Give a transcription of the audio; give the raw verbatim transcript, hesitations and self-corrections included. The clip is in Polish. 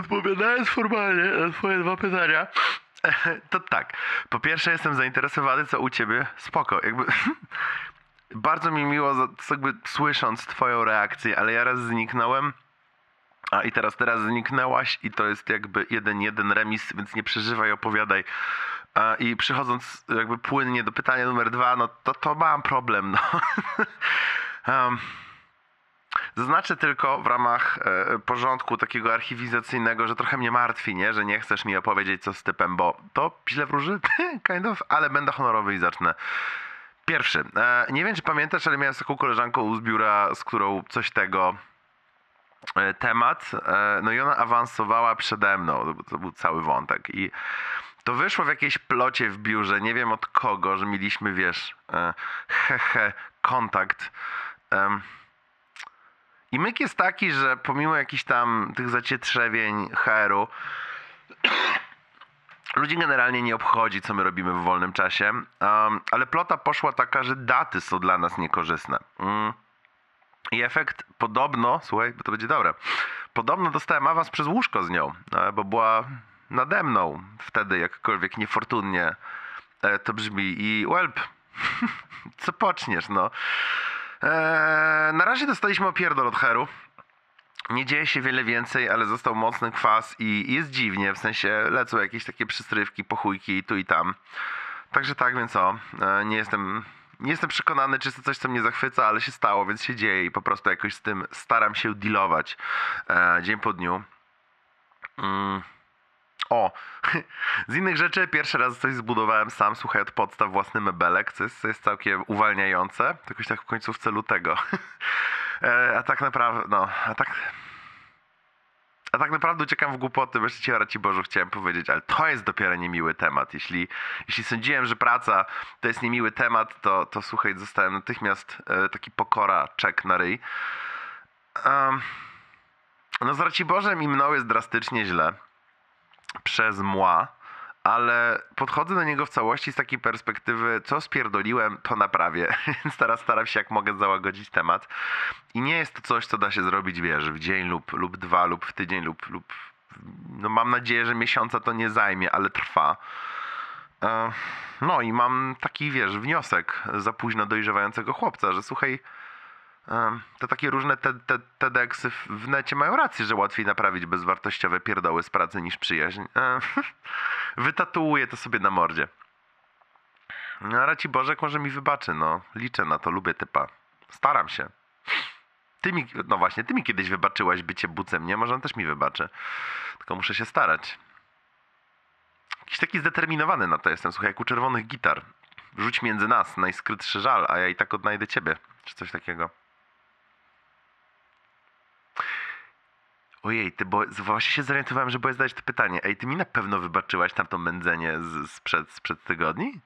odpowiadając formalnie na swoje dwa pytania, to tak, po pierwsze jestem zainteresowany, co u ciebie, spoko, jakby bardzo mi miło jakby słysząc twoją reakcję, ale ja raz zniknąłem, a i teraz teraz zniknęłaś i to jest jakby jeden jeden remis, więc nie przeżywaj, opowiadaj. A, i przychodząc jakby płynnie do pytania numer dwa, no to to mam problem, no. um. Zaznaczę tylko w ramach e, porządku takiego archiwizacyjnego, że trochę mnie martwi, nie? Że nie chcesz mi opowiedzieć, co z typem, bo to źle wróży, kind of, ale będę honorowy i zacznę. Pierwszy. E, nie wiem, czy pamiętasz, ale miałem taką koleżanką z biura, z którą coś tego e, temat, e, no i ona awansowała przede mną, to, to był cały wątek i to wyszło w jakiejś plocie w biurze, nie wiem od kogo, że mieliśmy, wiesz, e, hehe, kontakt. E, I myk jest taki, że pomimo jakichś tam tych zacietrzewień H R u, ludzi generalnie nie obchodzi, co my robimy w wolnym czasie, um, ale plota poszła taka, że daty są dla nas niekorzystne. Mm. I efekt podobno, słuchaj, bo to będzie dobre, podobno dostałem awans przez łóżko z nią, bo była nade mną wtedy, jakkolwiek niefortunnie to brzmi i łelp, co poczniesz, no. Eee, na razie dostaliśmy opierdol od H R u. Nie dzieje się wiele więcej, ale został mocny kwas i jest dziwnie, w sensie lecą jakieś takie przystrywki, pochujki tu i tam. Także tak, więc o, eee, nie jestem, nie jestem przekonany, czy jest to coś, co mnie zachwyca, ale się stało, więc się dzieje i po prostu jakoś z tym staram się dealować eee, dzień po dniu. Mm. O, z innych rzeczy pierwszy raz coś zbudowałem sam, słuchaj, od podstaw własny mebelek, co jest, co jest całkiem uwalniające, jakoś tak w końcówce lutego. E, a tak naprawdę, no, a tak... A tak naprawdę uciekam w głupoty, wreszcie cię, raci Bożu, chciałem powiedzieć, ale to jest dopiero niemiły temat. Jeśli, jeśli sądziłem, że praca to jest niemiły temat, to, to słuchaj, dostałem natychmiast e, taki pokora czek na ryj. Um, no z Raciborzem i mną jest drastycznie źle. Przez mła, ale podchodzę do niego w całości z takiej perspektywy, co spierdoliłem, to naprawię, więc teraz staram się jak mogę załagodzić temat i nie jest to coś, co da się zrobić, wiesz, w dzień lub, lub dwa, lub w tydzień, lub, lub no mam nadzieję, że miesiąca to nie zajmie, ale trwa. No i mam taki, wiesz, wniosek za późno dojrzewającego chłopca, że słuchaj, to takie różne TEDxy w necie mają rację, że łatwiej naprawić bezwartościowe pierdoły z pracy niż przyjaźń. Wytatuuję to sobie na mordzie. No, raci Bożek może mi wybaczy, no. Liczę na to, lubię typa. Staram się. Ty mi, no właśnie, ty mi kiedyś wybaczyłaś bycie bucem, nie? Może on też mi wybaczy. Tylko muszę się starać. Jakiś taki zdeterminowany na to jestem, słuchaj, jak u Czerwonych Gitar. Rzuć między nas najskrytszy żal, a ja i tak odnajdę ciebie. Czy coś takiego. Ojej, ty, bo właśnie się zorientowałem, że byłeś zdać to pytanie. Ej, ty mi na pewno wybaczyłaś tamto mędzenie z, sprzed, sprzed tygodni?